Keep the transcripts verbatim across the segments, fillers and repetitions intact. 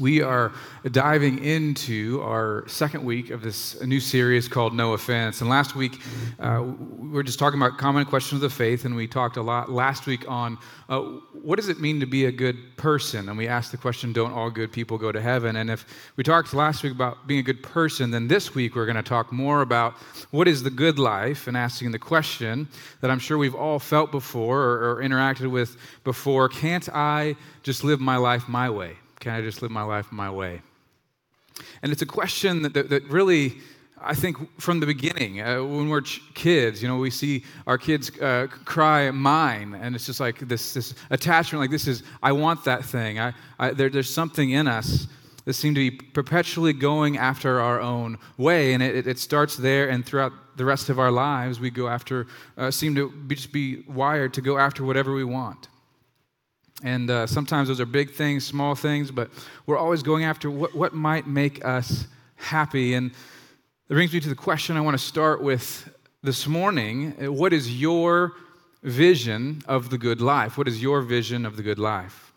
We are diving into our second week of this new series called No Offense. And last week, uh, we were just talking about common questions of the faith, and we talked a lot last week on uh, what does it mean to be a good person? And we asked the question, don't all good people go to heaven? And if we talked last week about being a good person, then this week we're going to talk more about what is the good life and asking the question that I'm sure we've all felt before or, or interacted with before, can't I just live my life my way? Can I just live my life my way? And it's a question that, that, that really, I think, from the beginning, uh, when we're ch- kids, you know, we see our kids uh, cry mine, and it's just like this this attachment, like this is, I want that thing. I, I there, There's something in us that seems to be perpetually going after our own way, and it, it starts there, and throughout the rest of our lives, we go after, uh, seem to be, just be wired to go after whatever we want. And uh, sometimes those are big things, small things, but we're always going after what, what might make us happy. And that brings me to the question I want to start with this morning. What is your vision of the good life? What is your vision of the good life?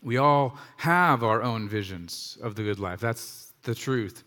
We all have our own visions of the good life. That's the truth.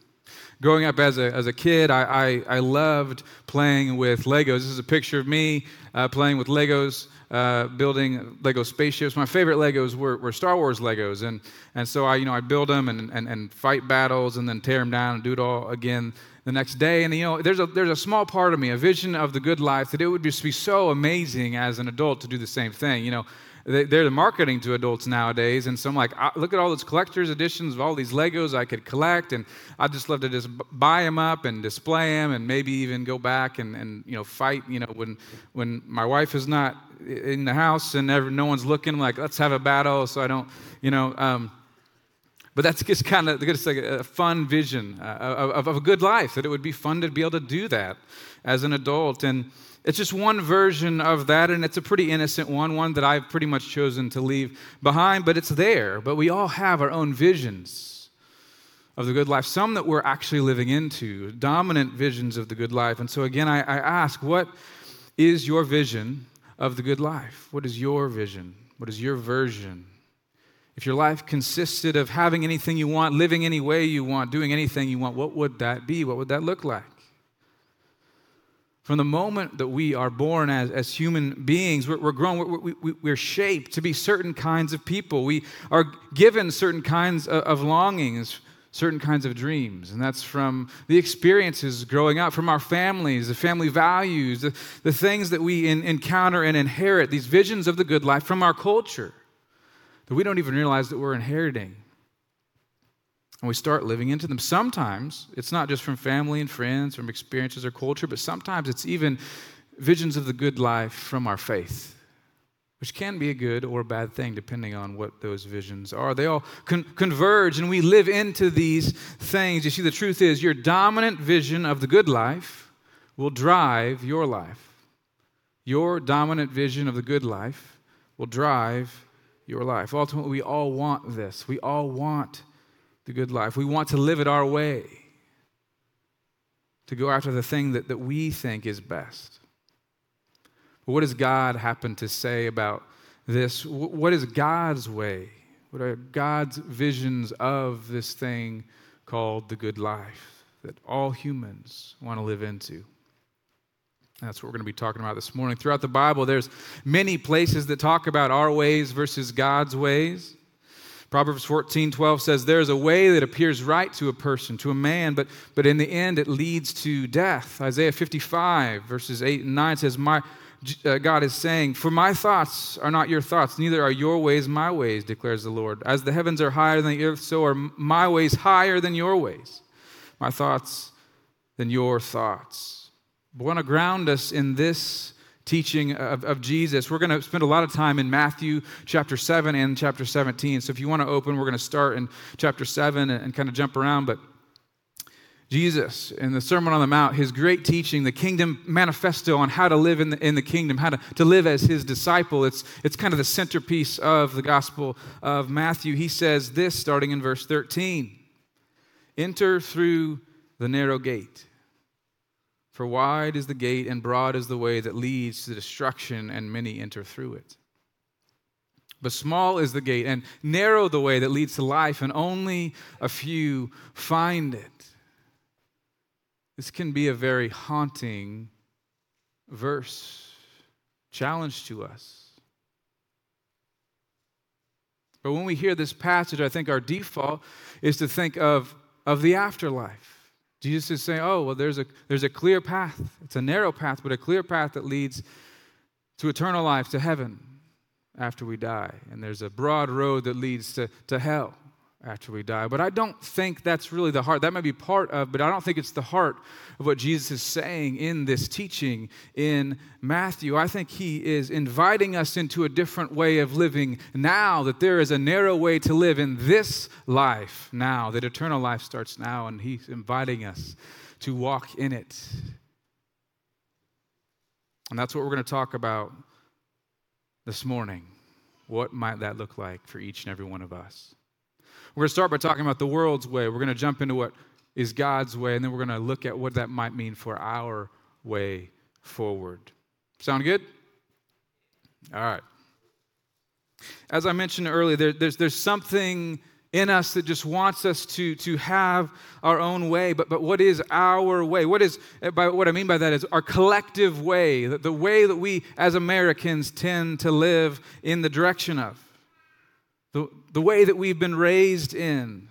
Growing up as a as a kid, I, I, I loved playing with Legos. This is a picture of me uh, playing with Legos. Uh, building Lego spaceships. My favorite Legos were, were Star Wars Legos, and and so I you know I build them and, and and fight battles and then tear them down and do it all again the next day. And you know there's a there's a small part of me, a vision of the good life, that it would just be so amazing as an adult to do the same thing. You know, they, they're marketing to adults nowadays, and so I'm like, look at all those collector's editions of all these Legos I could collect, and I'd just love to just buy them up and display them, and maybe even go back and and you know fight. You know when when my wife is not in the house and every, no one's looking, like, let's have a battle so I don't, you know. Um, but that's just kind of just like a fun vision uh, of, of a good life, that it would be fun to be able to do that as an adult. And it's just one version of that, and it's a pretty innocent one, one that I've pretty much chosen to leave behind, but it's there. But we all have our own visions of the good life, some that we're actually living into, dominant visions of the good life. And so again, I, I ask, what is your vision of the good life? What is your vision? What is your version? If your life consisted of having anything you want, living any way you want, doing anything you want, what would that be? What would that look like? From the moment that we are born as, as human beings, we're, we're grown, we're, we, we're shaped to be certain kinds of people. We are given certain kinds of, of longings, certain kinds of dreams, and that's from the experiences growing up, from our families, the family values, the, the things that we in, encounter and inherit, these visions of the good life from our culture that we don't even realize that we're inheriting. And we start living into them. Sometimes it's not just from family and friends, from experiences or culture, but sometimes it's even visions of the good life from our faith, which can be a good or a bad thing depending on what those visions are. They all con- converge, and we live into these things. You see, the truth is your dominant vision of the good life will drive your life. Your dominant vision of the good life will drive your life. Ultimately, we all want this. We all want the good life. We want to live it our way, to go after the thing that, that we think is best. What does God happen to say about this? What is God's way? What are God's visions of this thing called the good life that all humans want to live into? That's what we're going to be talking about this morning. Throughout the Bible, there's many places that talk about our ways versus God's ways. Proverbs fourteen twelve says, there is a way that appears right to a person, to a man, but, but in the end it leads to death. Isaiah fifty-five, verses eight and nine says, my... Uh, God is saying, for my thoughts are not your thoughts, neither are your ways my ways, declares the Lord. As the heavens are higher than the earth, so are my ways higher than your ways, my thoughts than your thoughts. I want to ground us in this teaching of, of Jesus. We're going to spend a lot of time in Matthew chapter seven and chapter seventeen. So if you want to open, we're going to start in chapter seven and, and kind of jump around, but Jesus, in the Sermon on the Mount, his great teaching, the Kingdom Manifesto on how to live in the, in the kingdom, how to, to live as his disciple, it's, it's kind of the centerpiece of the Gospel of Matthew. He says this, starting in verse thirteen, enter through the narrow gate, for wide is the gate and broad is the way that leads to destruction, and many enter through it. But small is the gate and narrow the way that leads to life, and only a few find it. This can be a very haunting verse, challenge to us. But when we hear this passage, I think our default is to think of, of the afterlife. Jesus is saying, oh, well, there's a, there's a clear path. It's a narrow path, but a clear path that leads to eternal life, to heaven, after we die. And there's a broad road that leads to, to hell after we die. But I don't think that's really the heart. That might be part of, but I don't think it's the heart of what Jesus is saying in this teaching in Matthew. I think he is inviting us into a different way of living now, that there is a narrow way to live in this life now, that eternal life starts now, and he's inviting us to walk in it. And that's what we're going to talk about this morning. What might that look like for each and every one of us? We're going to start by talking about the world's way. We're going to jump into what is God's way, and then we're going to look at what that might mean for our way forward. Sound good? All right. As I mentioned earlier, there, there's, there's something in us that just wants us to, to have our own way. But, but what is our way? What is, by what I mean by that is our collective way, the, the way that we as Americans tend to live in the direction of, the, the way that we've been raised in.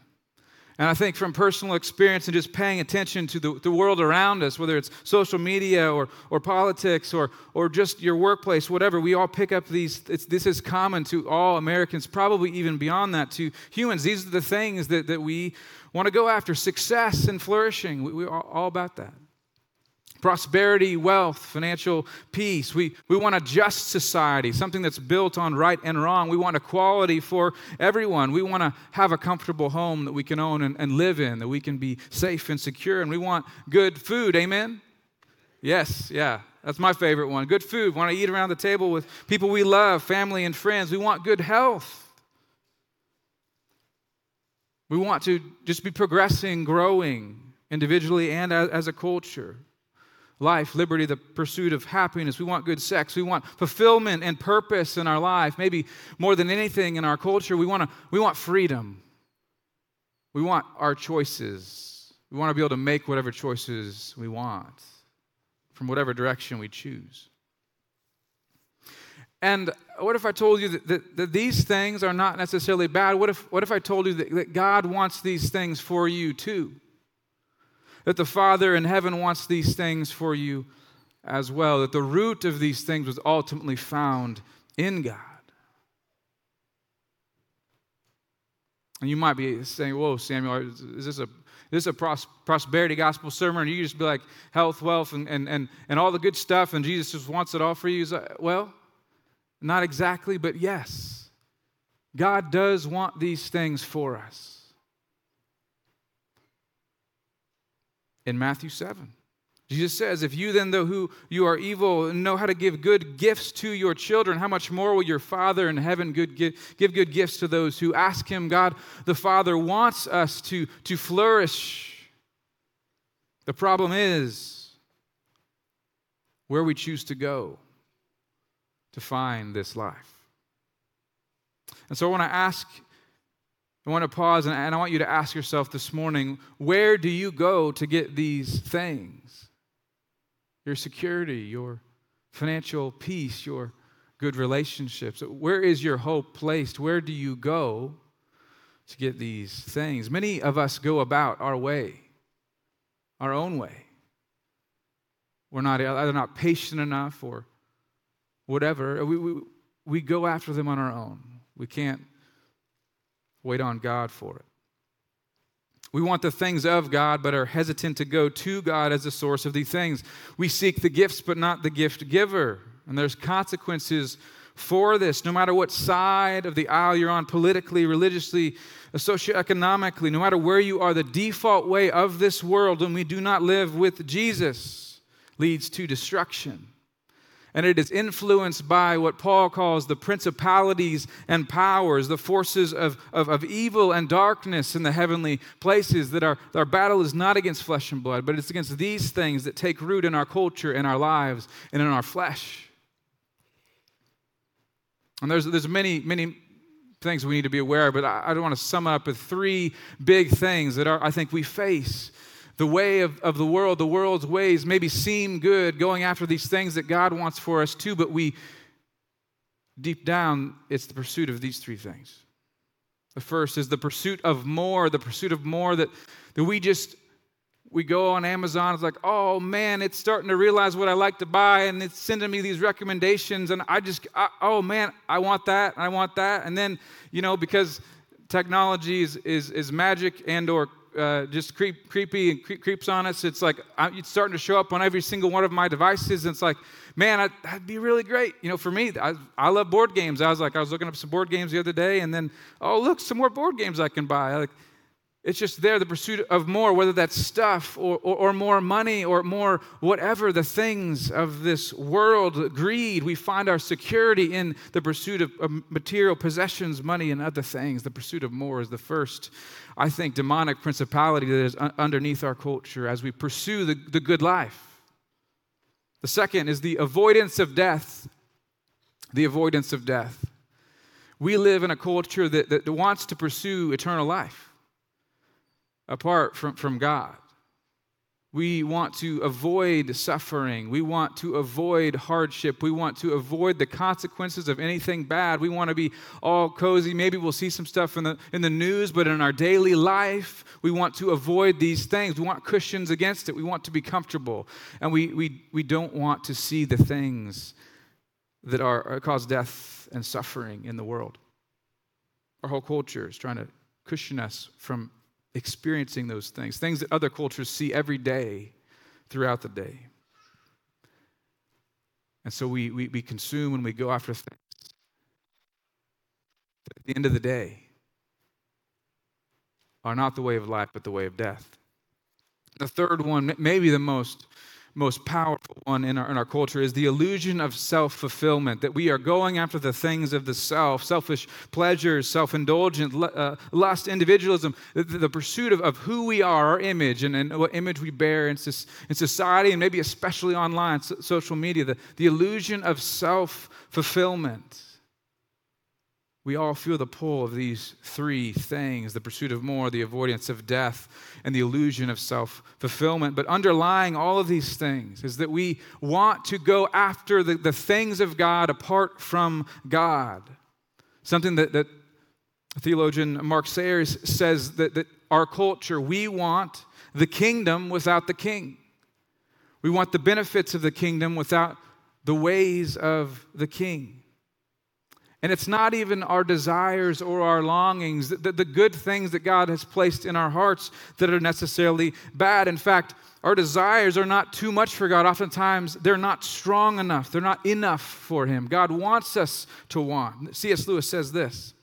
And I think from personal experience and just paying attention to the, the world around us, whether it's social media or, or politics or, or just your workplace, whatever, we all pick up these. It's, this is common to all Americans, probably even beyond that, to humans. These are the things that, that we want to go after. Success and flourishing, we, we're all about that. Prosperity, wealth, financial peace. We, we want a just society, something that's built on right and wrong. We want equality for everyone. We want to have a comfortable home that we can own and, and live in, that we can be safe and secure. And we want good food. Amen? Yes, yeah. That's my favorite one. Good food. We want to eat around the table with people we love, family and friends. We want good health. We want to just be progressing, growing individually and as, as a culture. Life, liberty, the pursuit of happiness. We want good sex. We want fulfillment and purpose in our life. Maybe more than anything in our culture, we want to, we want freedom. We want our choices. We want to be able to make whatever choices we want from whatever direction we choose. And what if I told you that, that, that these things are not necessarily bad? What if, what if I told you that, that God wants these things for you too? That the Father in heaven wants these things for you as well. That the root of these things was ultimately found in God. And you might be saying, whoa, Samuel, is this a, is this a pros- prosperity gospel sermon? And you just be like, health, wealth, and, and, and, and all the good stuff, and Jesus just wants it all for you. Like, well, not exactly, but yes. God does want these things for us. In Matthew seven, Jesus says, if you then, though who you are evil, know how to give good gifts to your children, how much more will your Father in heaven good, give, give good gifts to those who ask him? God the Father wants us to, to flourish. The problem is where we choose to go to find this life. And so I want to ask I want to pause, and I want you to ask yourself this morning, where do you go to get these things? Your security, your financial peace, your good relationships. Where is your hope placed? Where do you go to get these things? Many of us go about our way, our own way. We're not either not patient enough or whatever. We, we, we go after them on our own. We can't wait on God for it. We want the things of God, but are hesitant to go to God as the source of these things. We seek the gifts, but not the gift giver. And there's consequences for this, no matter what side of the aisle you're on, politically, religiously, socioeconomically, no matter where you are, the default way of this world, when we do not live with Jesus, leads to destruction. And it is influenced by what Paul calls the principalities and powers, the forces of, of, of evil and darkness in the heavenly places, that our, our battle is not against flesh and blood, but it's against these things that take root in our culture, in our lives, and in our flesh. And there's there's many, many things we need to be aware of, but I, I want to sum up with three big things that are, I think we face. The way of, of the world, the world's ways maybe seem good, going after these things that God wants for us too, but we, deep down, it's the pursuit of these three things. The first is the pursuit of more, the pursuit of more that, that we just, we go on Amazon, it's like, oh man, it's starting to realize what I like to buy, and it's sending me these recommendations, and I just, I, oh man, I want that, I want that, and then, you know, because technology is is, is magic and or Uh, just creep, creepy and creep, creeps on us. It's like I, it's starting to show up on every single one of my devices. And it's like, man, I, that'd be really great. You know, for me, I, I love board games. I was like, I was looking up some board games the other day, and then, oh, look, some more board games I can buy. Like, it's just there, the pursuit of more, whether that's stuff or, or, or more money or more whatever, the things of this world, greed. We find our security in the pursuit of, of material possessions, money, and other things. The pursuit of more is the first, I think, demonic principality that is un- underneath our culture as we pursue the, the good life. The second is the avoidance of death. The avoidance of death. We live in a culture that, that wants to pursue eternal life apart from, from God. We want to avoid suffering. We want to avoid hardship. We want to avoid the consequences of anything bad. We want to be all cozy. Maybe we'll see some stuff in the in the news, but in our daily life, we want to avoid these things. We want cushions against it. We want to be comfortable. And we we, we don't want to see the things that are, are cause death and suffering in the world. Our whole culture is trying to cushion us from experiencing those things, things that other cultures see every day throughout the day. And so we, we, we consume and we go after things. At the end of the day, are not the way of life, but the way of death. The third one, maybe the most most powerful one in our, in our culture, is the illusion of self-fulfillment, that we are going after the things of the self, selfish pleasures, self-indulgent, uh, lust, individualism, the, the pursuit of, of who we are, our image, and, and what image we bear in, in society, and maybe especially online, so, social media, the, the illusion of self-fulfillment. We all feel the pull of these three things, the pursuit of more, the avoidance of death, and the illusion of self-fulfillment. But underlying all of these things is that we want to go after the, the things of God apart from God. Something that, that theologian Mark Sayers says that, that our culture, we want the kingdom without the king. We want the benefits of the kingdom without the ways of the king. And it's not even our desires or our longings, the, the good things that God has placed in our hearts that are necessarily bad. In fact, our desires are not too much for God. Oftentimes, they're not strong enough. They're not enough for Him. God wants us to want. C S Lewis says this: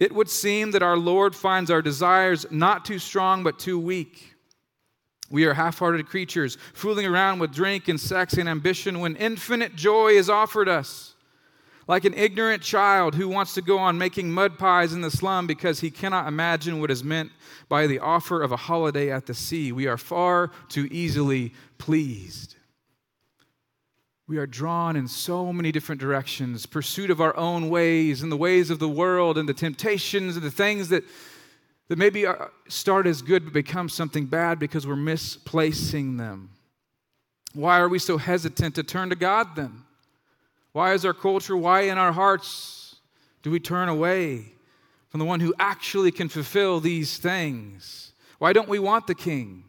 "It would seem that our Lord finds our desires not too strong but too weak. We are half-hearted creatures, fooling around with drink and sex and ambition when infinite joy is offered us. Like an ignorant child who wants to go on making mud pies in the slum because he cannot imagine what is meant by the offer of a holiday at the sea. We are far too easily pleased." We are drawn in so many different directions, pursuit of our own ways and the ways of the world and the temptations and the things that, that maybe are, start as good but become something bad because we're misplacing them. Why are we so hesitant to turn to God then? Why is our culture, why in our hearts do we turn away from the one who actually can fulfill these things? Why don't we want the king?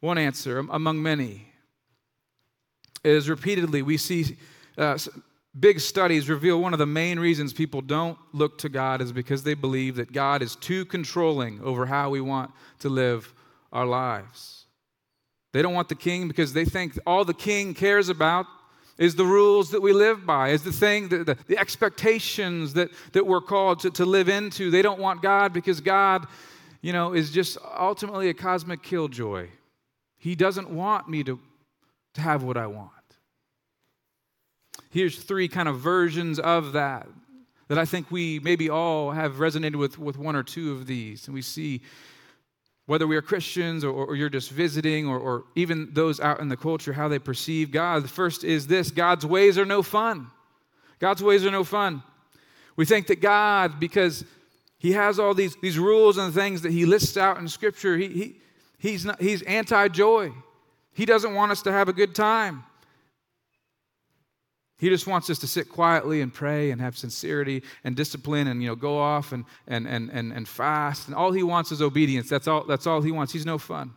One answer among many is repeatedly we see uh, big studies reveal one of the main reasons people don't look to God is because they believe that God is too controlling over how we want to live our lives. They don't want the king because they think all the king cares about is the rules that we live by, is the thing, the, the, the expectations that, that we're called to, to live into. They don't want God because God, you know, is just ultimately a cosmic killjoy. He doesn't want me to, to have what I want. Here's three kind of versions of that, that I think we maybe all have resonated with, with one or two of these. And we see whether we are Christians or, or you're just visiting or, or even those out in the culture, how they perceive God. The first is this: God's ways are no fun. God's ways are no fun. We think that God, because he has all these, these rules and things that he lists out in Scripture, he, he, he's, not, he's anti-joy. He doesn't want us to have a good time. He just wants us to sit quietly and pray and have sincerity and discipline and, you know, go off and and and and, and fast. And all he wants is obedience. That's all, that's all he wants. He's no fun.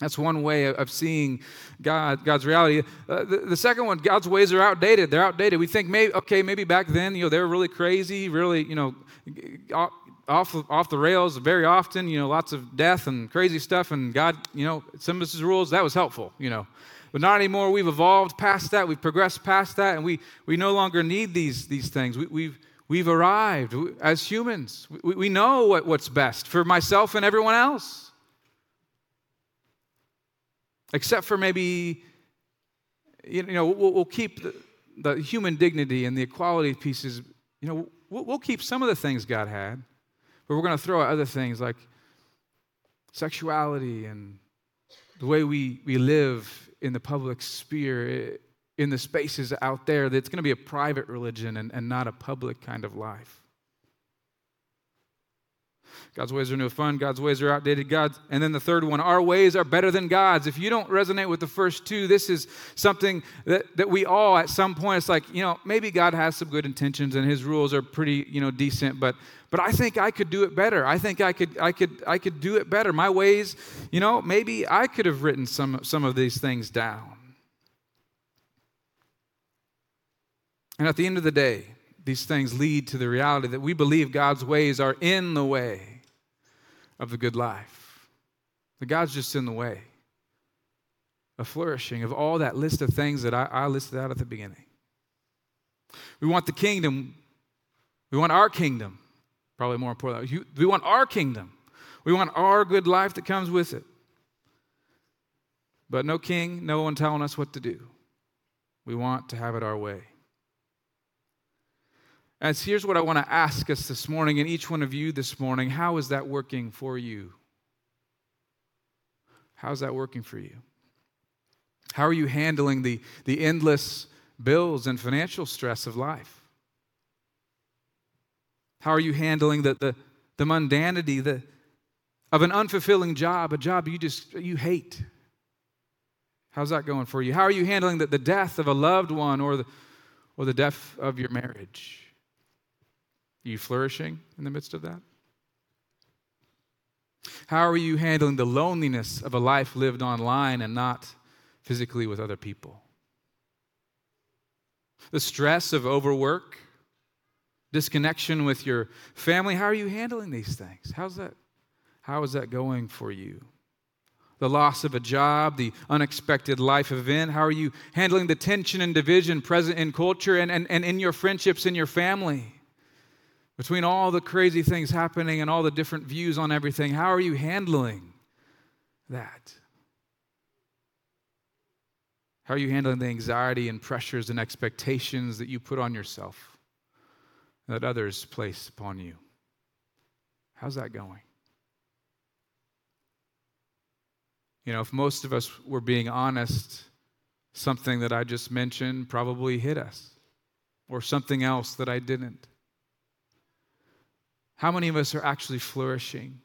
That's one way of seeing God, God's reality. Uh, the, the second one, God's ways are outdated. They're outdated. We think, maybe okay, maybe back then, you know, they were really crazy, really, you know, off off the rails very often, you know, lots of death and crazy stuff. And God, you know, some of his rules, that was helpful, you know. But not anymore. We've evolved past that. We've progressed past that. And we, we no longer need these, these things. We, we've, we've arrived as humans. We, we know what, what's best for myself and everyone else. Except for maybe, you know, we'll, we'll keep the, the human dignity and the equality pieces. You know, we'll, we'll keep some of the things God had, but we're going to throw out other things like sexuality and the way we, we live in the public sphere, in the spaces out there, that's going to be a private religion and, and not a public kind of life. God's ways are no fun. God's ways are outdated. God's, and then the third one, our ways are better than God's. If you don't resonate with the first two, this is something that, that we all at some point, it's like, you know, maybe God has some good intentions and his rules are pretty, you know, decent, but but I think I could do it better. I think I could I could I could do it better. My ways, you know, maybe I could have written some some of these things down. And at the end of the day, these things lead to the reality that we believe God's ways are in the way of the good life. That God's just in the way of flourishing, of all that list of things that I, I listed out at the beginning. We want the kingdom. We want our kingdom. Probably more important, we want our kingdom. We want our good life that comes with it. But no king, no one telling us what to do. We want to have it our way. And here's what I want to ask us this morning, and each one of you this morning: how is that working for you? How's that working for you? How are you handling the, the endless bills and financial stress of life? How are you handling the, the, the mundanity the, of an unfulfilling job, a job you just you hate? How's that going for you? How are you handling the, the death of a loved one or the, or the death of your marriage? Are you flourishing in the midst of that? How are you handling the loneliness of a life lived online and not physically with other people? The stress of overwork, disconnection with your family. How are you handling these things? How's that? How is that going for you? The loss of a job, the unexpected life event. How are you handling the tension and division present in culture and, and, and in your friendships, in your family? Between all the crazy things happening and all the different views on everything, how are you handling that? How are you handling the anxiety and pressures and expectations that you put on yourself, that others place upon you? How's that going? You know, if most of us were being honest, something that I just mentioned probably hit us, or something else that I didn't. How many of us are actually flourishing,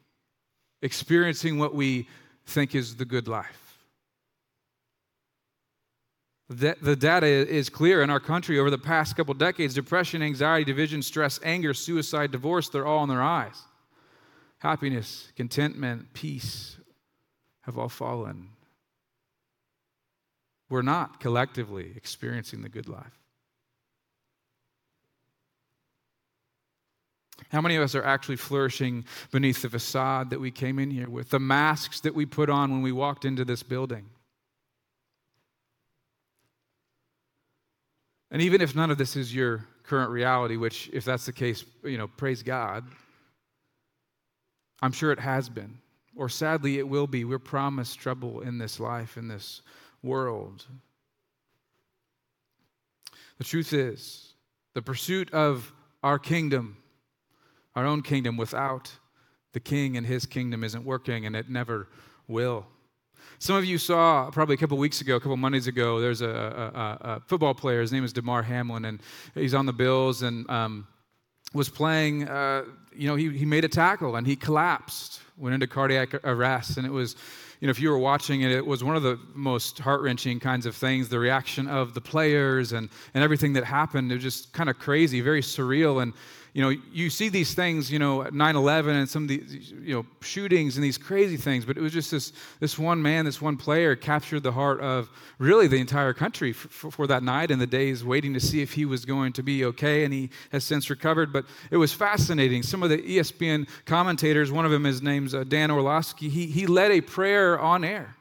experiencing what we think is the good life? The, the data is clear in our country over the past couple decades. Depression, anxiety, division, stress, anger, suicide, divorce, they're all in their eyes. Happiness, contentment, peace have all fallen. We're not collectively experiencing the good life. How many of us are actually flourishing beneath the facade that we came in here with, the masks that we put on when we walked into this building? And even if none of this is your current reality, which if that's the case, you know, praise God. I'm sure it has been, or sadly it will be. We're promised trouble in this life, in this world. The truth is, the pursuit of our kingdom, our own kingdom without The king and his kingdom isn't working, and it never will. Some of you saw probably a couple weeks ago, a couple Mondays ago, there's a, a, a football player. His name is DeMar Hamlin, and he's on the Bills and um, was playing. Uh, you know, he, he made a tackle, and he collapsed, went into cardiac arrest, and it was, you know, if you were watching it, it was one of the most heart-wrenching kinds of things, the reaction of the players and, and everything that happened. It was just kind of crazy, very surreal. And, you know, you see these things, you know, nine eleven and some of these, you know, shootings and these crazy things. But it was just this this one man, this one player captured the heart of really the entire country for, for that night and the days waiting to see if he was going to be okay. And he has since recovered. But it was fascinating. Some of the E S P N commentators, one of them, his name's Dan Orlovsky, he, he led a prayer on air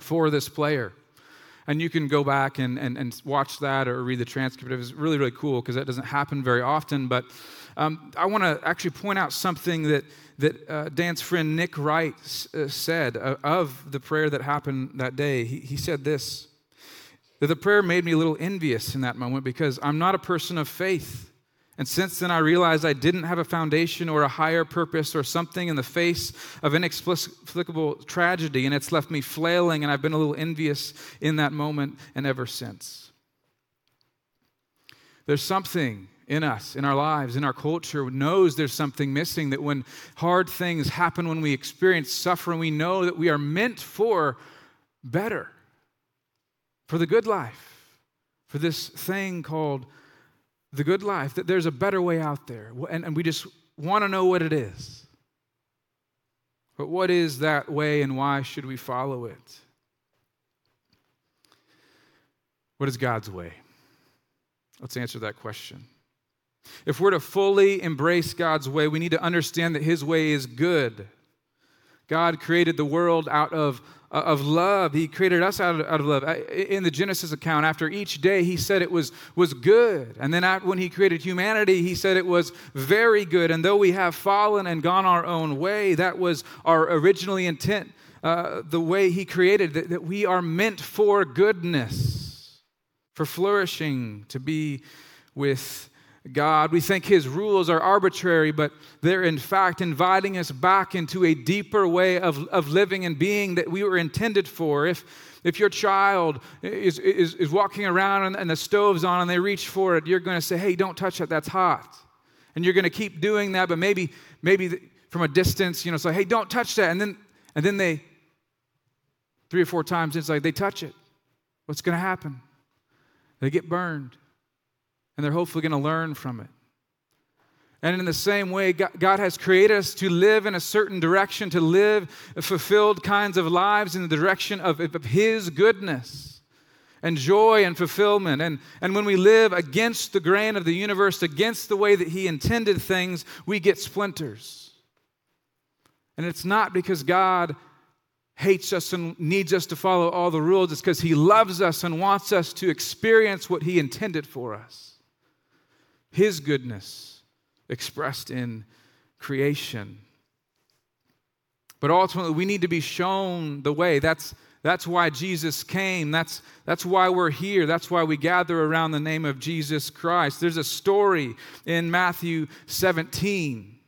for this player. And you can go back and, and, and watch that or read the transcript. It was really, really cool because that doesn't happen very often. But um, I want to actually point out something that, that uh, Dan's friend Nick Wright s- uh, said uh, of the prayer that happened that day. He, he said this, that the prayer made me a little envious in that moment because I'm not a person of faith. And since then, I realized I didn't have a foundation or a higher purpose or something in the face of inexplicable tragedy, and it's left me flailing, and I've been a little envious in that moment and ever since. There's something in us, in our lives, in our culture, knows there's something missing, that when hard things happen, when we experience suffering, we know that we are meant for better, for the good life, for this thing called the good life, that there's a better way out there, and, and we just want to know what it is. But what is that way, and why should we follow it? What is God's way? Let's answer that question. If we're to fully embrace God's way, we need to understand that His way is good. God created the world out of of love. He created us out of, out of love. In the Genesis account, after each day, he said it was, was good. And then when he created humanity, he said it was very good. And though we have fallen and gone our own way, that was our original intent, uh, the way he created, that, that we are meant for goodness, for flourishing, to be with God. We think his rules are arbitrary, but they're in fact inviting us back into a deeper way of, of living and being that we were intended for. If if your child is, is, is walking around and, and the stove's on and they reach for it, you're going to say, hey, don't touch it, that's hot. And you're going to keep doing that, but maybe maybe from a distance, you know, say, hey, don't touch that. And then and then they, three or four times, it's like they touch it. What's going to happen? They get burned. And they're hopefully going to learn from it. And in the same way, God has created us to live in a certain direction, to live fulfilled kinds of lives in the direction of, of His goodness and joy and fulfillment. And, and when we live against the grain of the universe, against the way that He intended things, we get splinters. And it's not because God hates us and needs us to follow all the rules. It's because He loves us and wants us to experience what He intended for us. His goodness expressed in creation. But ultimately, we need to be shown the way. That's, that's why Jesus came. That's, that's why we're here. That's why we gather around the name of Jesus Christ. There's a story in Matthew seventeen.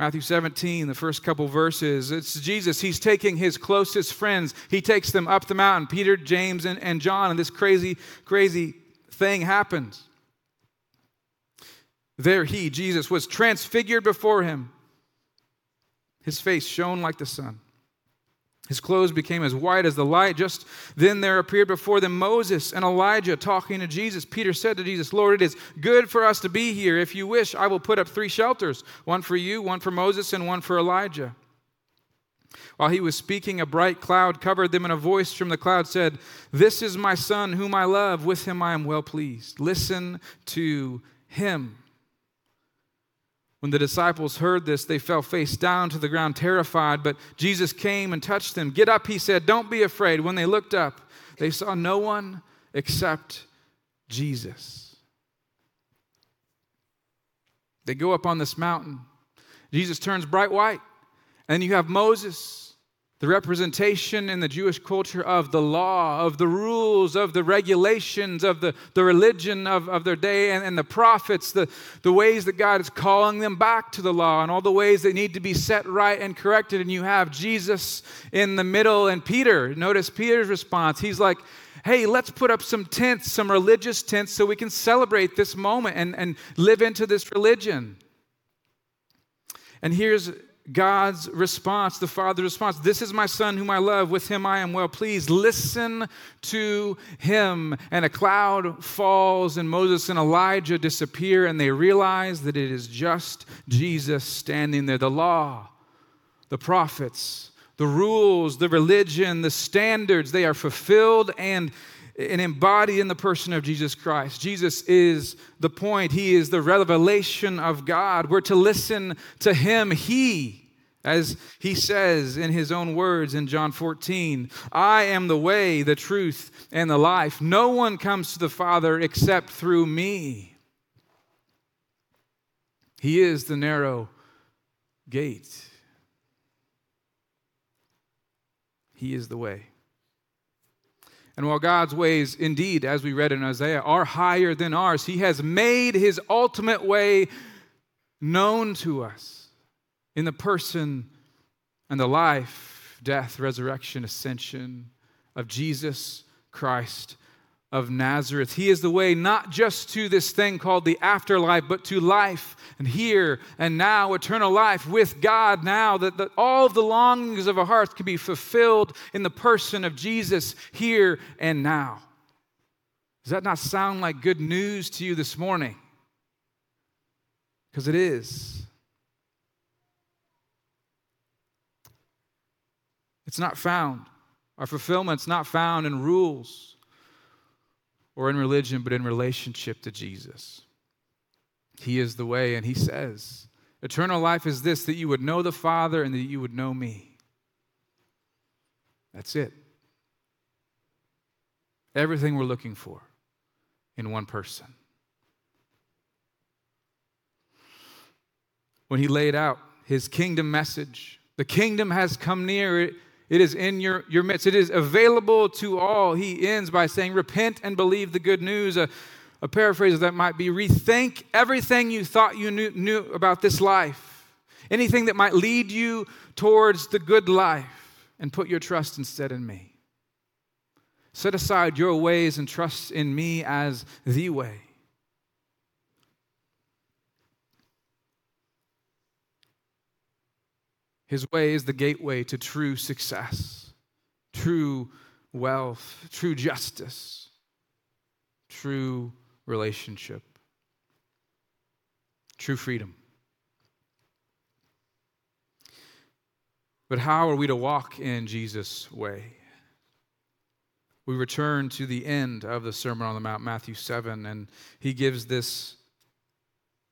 Matthew seventeen, the first couple verses, it's Jesus. He's taking his closest friends. He takes them up the mountain, Peter, James, and, and John, and this crazy, crazy thing happens. There he, Jesus, was transfigured before him. His face shone like the sun. His clothes became as white as the light. Just then there appeared before them Moses and Elijah talking to Jesus. Peter said to Jesus, Lord, it is good for us to be here. If you wish, I will put up three shelters, one for you, one for Moses, and one for Elijah. While he was speaking, a bright cloud covered them, and a voice from the cloud said, This is my son whom I love. With him I am well pleased. Listen to him. When the disciples heard this, they fell face down to the ground, terrified. But Jesus came and touched them. Get up, he said. Don't be afraid. When they looked up, they saw no one except Jesus. They go up on this mountain. Jesus turns bright white. And you have Moses The representation in the Jewish culture of the law, of the rules, of the regulations, of the, the religion of, of their day, and, and the prophets, the, the ways that God is calling them back to the law, and all the ways they need to be set right and corrected. And you have Jesus in the middle, and Peter, notice Peter's response. He's like, hey, let's put up some tents, some religious tents, so we can celebrate this moment and, and live into this religion. And here's God's response, the Father's response. This is my Son whom I love. With him I am well pleased. Listen to him. And a cloud falls, and Moses and Elijah disappear, and they realize that it is just Jesus standing there. The law, the prophets, the rules, the religion, the standards, they are fulfilled and and embodied in the person of Jesus Christ. Jesus is the point. He is the revelation of God. We're to listen to him. He, as he says in his own words in John fourteen, I am the way, the truth, and the life. No one comes to the Father except through me. He is the narrow gate. He is the way. And while God's ways, indeed, as we read in Isaiah, are higher than ours, he has made his ultimate way known to us in the person and the life, death, resurrection, ascension of Jesus Christ of Nazareth. He is the way not just to this thing called the afterlife, but to life and here and now, eternal life with God now, that, that all of the longings of our hearts can be fulfilled in the person of Jesus here and now. Does that not sound like good news to you this morning? Because it is. It's not found. Our fulfillment's not found in rules or in religion, but in relationship to Jesus. He is the way, and he says, eternal life is this, that you would know the Father and that you would know me. That's it. Everything we're looking for in one person. When he laid out his kingdom message, the kingdom has come near. It is in your, your midst. It is available to all. He ends by saying, repent and believe the good news. A, a paraphrase of that might be, rethink everything you thought you knew, knew about this life, anything that might lead you towards the good life, and put your trust instead in me. Set aside your ways and trust in me as the way. His way is the gateway to true success, true wealth, true justice, true relationship, true freedom. But how are we to walk in Jesus' way? We return to the end of the Sermon on the Mount, Matthew seven, and he gives this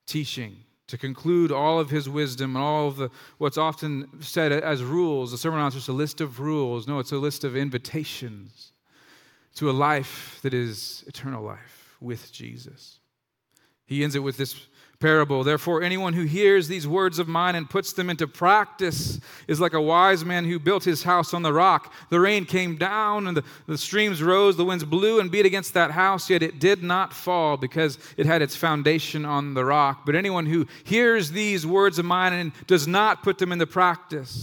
teaching to conclude all of his wisdom and all of the, what's often said as rules. The Sermon on the Mount is just a list of rules. No, it's a list of invitations to a life that is eternal life with Jesus. He ends it with this parable. Therefore, anyone who hears these words of mine and puts them into practice is like a wise man who built his house on the rock. The rain came down and the, the streams rose, the winds blew and beat against that house, yet it did not fall because it had its foundation on the rock. But anyone who hears these words of mine and does not put them into practice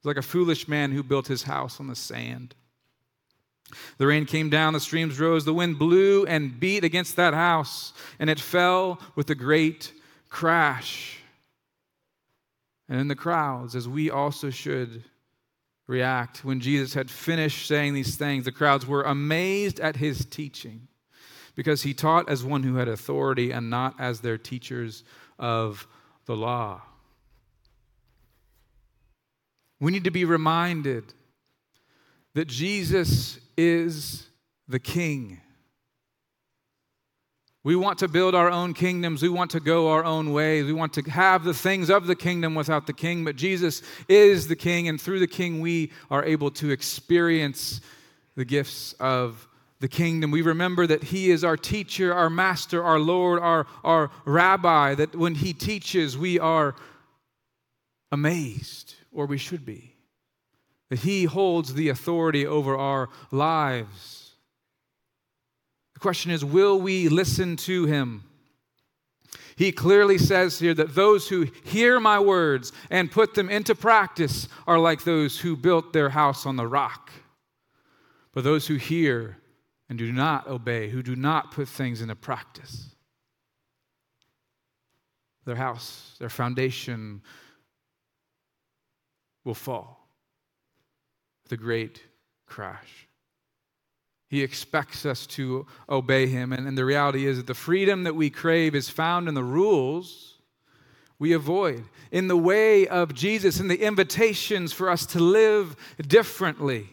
is like a foolish man who built his house on the sand. The rain came down, the streams rose, the wind blew and beat against that house, and it fell with a great crash. And in the crowds, as we also should react, when Jesus had finished saying these things, the crowds were amazed at his teaching, because he taught as one who had authority and not as their teachers of the law. We need to be reminded that Jesus is the King. We want to build our own kingdoms. We want to go our own ways. We want to have the things of the kingdom without the King. But Jesus is the King, and through the King we are able to experience the gifts of the kingdom. We remember that he is our teacher, our master, our Lord, our, our rabbi, that when he teaches we are amazed, or we should be. that he holds the authority over our lives. The question is, will we listen to him? He clearly says here that those who hear my words and put them into practice are like those who built their house on the rock. But those who hear and do not obey, who do not put things into practice, their house, their foundation will fall with a great crash. He expects us to obey him, and, and the reality is that the freedom that we crave is found in the rules we avoid, in the way of Jesus, in the invitations for us to live differently.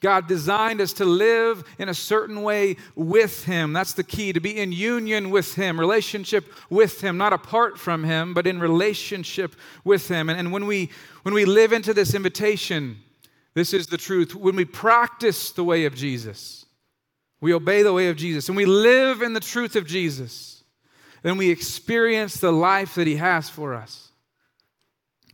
God designed us to live in a certain way with him. That's the key, to be in union with him, relationship with him, not apart from him, but in relationship with him. And, and when we when we live into this invitation, this is the truth. When we practice the way of Jesus, we obey the way of Jesus, and we live in the truth of Jesus, then we experience the life that he has for us.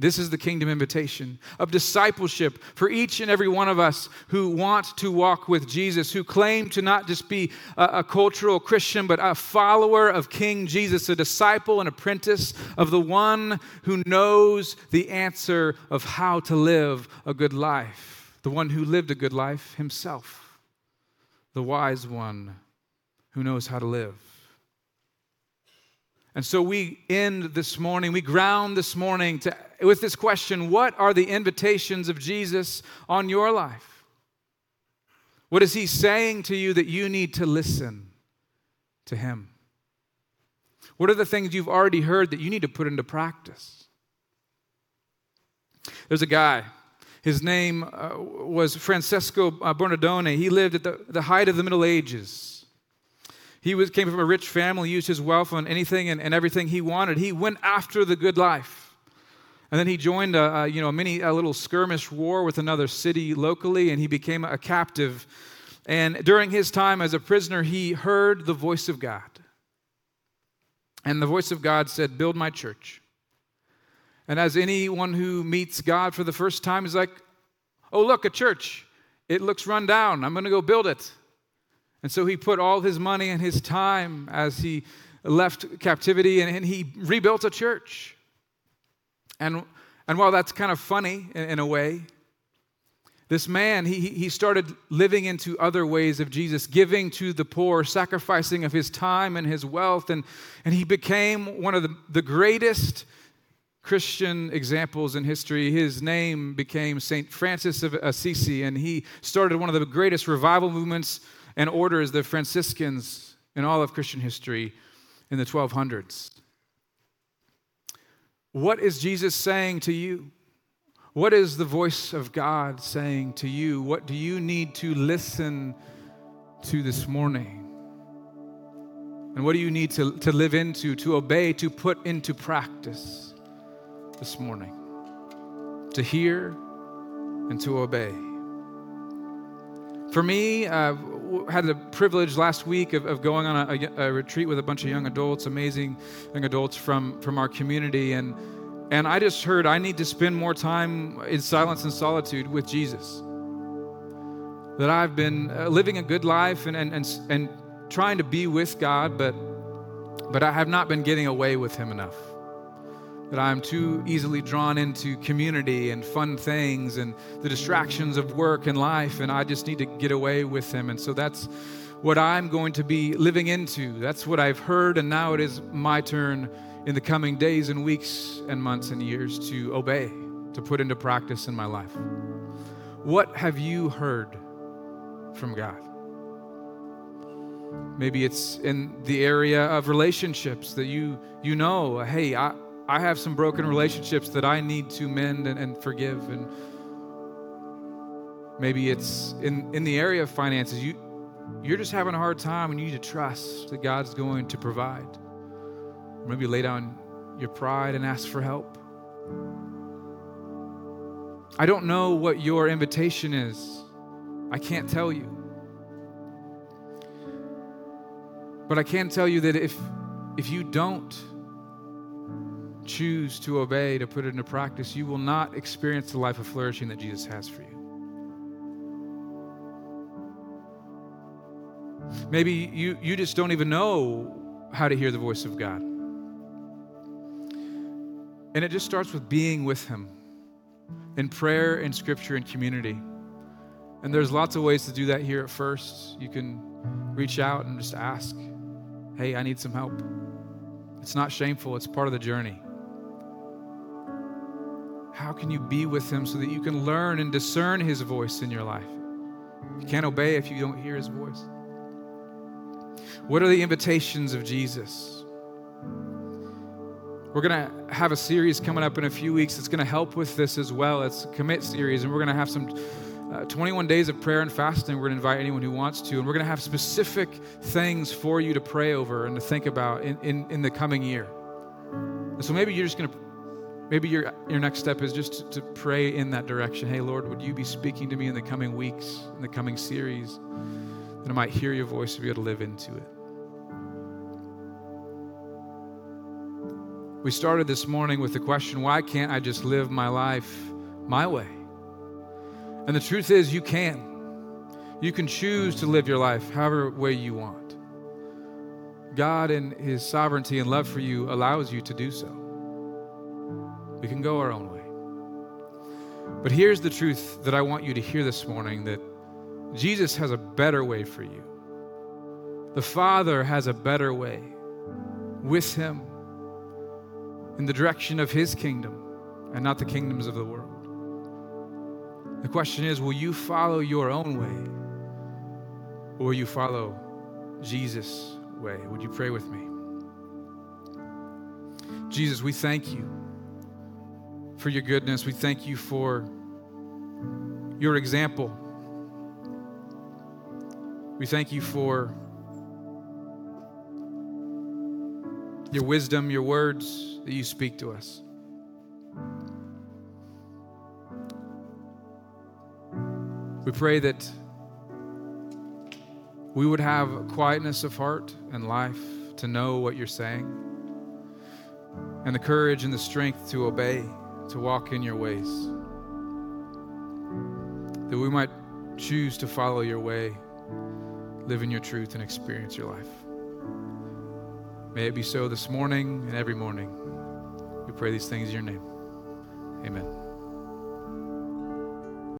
This is the kingdom invitation of discipleship for each and every one of us who want to walk with Jesus, who claim to not just be a, a cultural Christian, but a follower of King Jesus, a disciple and apprentice of the one who knows the answer of how to live a good life, the one who lived a good life himself, the wise one who knows how to live. And so we end this morning, we ground this morning to, with this question, what are the invitations of Jesus on your life? What is he saying to you that you need to listen to him? What are the things you've already heard that you need to put into practice? There's a guy, his name uh, was Francesco Bernardone. He lived at the, the height of the Middle Ages. He was, came from a rich family, used his wealth on anything and, and everything he wanted. He went after the good life. And then he joined a, a, you know, a mini, a little skirmish war with another city locally, and he became a captive. And during his time as a prisoner, he heard the voice of God. And the voice of God said, build my church. And as anyone who meets God for the first time is like, oh, look, a church. It looks run down. I'm going to go build it. And so he put all his money and his time as he left captivity, and, and he rebuilt a church. And and while that's kind of funny in, in a way, this man, he he started living into other ways of Jesus, giving to the poor, sacrificing of his time and his wealth, and, and he became one of the, the greatest Christian examples in history. His name became Saint Francis of Assisi, and he started one of the greatest revival movements and orders the Franciscans in all of Christian history in the twelve hundreds. What is Jesus saying to you? What is the voice of God saying to you? What do you need to listen to this morning? And what do you need to, to live into, to obey, to put into practice this morning? To hear and to obey. For me, I've had the privilege last week of, of going on a, a retreat with a bunch of young adults, amazing young adults from, from our community. And, and I just heard I need to spend more time in silence and solitude with Jesus. That I've been living a good life and, and, and, and trying to be with God, but, but I have not been getting away with him enough. That I'm too easily drawn into community and fun things and the distractions of work and life, and I just need to get away with him. And so that's what I'm going to be living into. That's what I've heard, and now it is my turn in the coming days and weeks and months and years to obey, to put into practice in my life. What have you heard from God? Maybe it's in the area of relationships that you you know, hey, I I have some broken relationships that I need to mend and, and forgive. And maybe it's in, in the area of finances. You, you're just having a hard time and you need to trust that God's going to provide. Maybe lay down your pride and ask for help. I don't know what your invitation is. I can't tell you. But I can tell you that if if you don't choose to obey, to put it into practice, you will not experience the life of flourishing that Jesus has for you. Maybe you, you just don't even know how to hear the voice of God. And it just starts with being with Him in prayer, in scripture, in community. And there's lots of ways to do that here at First. You can reach out and just ask, hey, I need some help. It's not shameful. It's part of the journey. How can you be with Him so that you can learn and discern His voice in your life? You can't obey if you don't hear His voice. What are the invitations of Jesus? We're going to have a series coming up in a few weeks that's going to help with this as well. It's a commit series, and we're going to have some Uh, twenty-one days of prayer and fasting. We're going to invite anyone who wants to, and we're going to have specific things for you to pray over and to think about in, in, in the coming year. And so maybe you're just going to, maybe your your next step is just to, to pray in that direction. Hey, Lord, would you be speaking to me in the coming weeks, in the coming series, that I might hear your voice and be able to live into it? We started this morning with the question, why can't I just live my life my way? And the truth is, you can. You can choose to live your life however way you want. God in His sovereignty and love for you allows you to do so. We can go our own way. But here's the truth that I want you to hear this morning, that Jesus has a better way for you. The Father has a better way with Him in the direction of His kingdom and not the kingdoms of the world. The question is, will you follow your own way, or will you follow Jesus' way? Would you pray with me? Jesus, we thank you for your goodness. We thank you for your example. We thank you for your wisdom, your words that you speak to us. We pray that we would have quietness of heart and life to know what you're saying, and the courage and the strength to obey, to walk in your ways, that we might choose to follow your way, live in your truth, and experience your life. May it be so this morning and every morning. We pray these things in your name. Amen.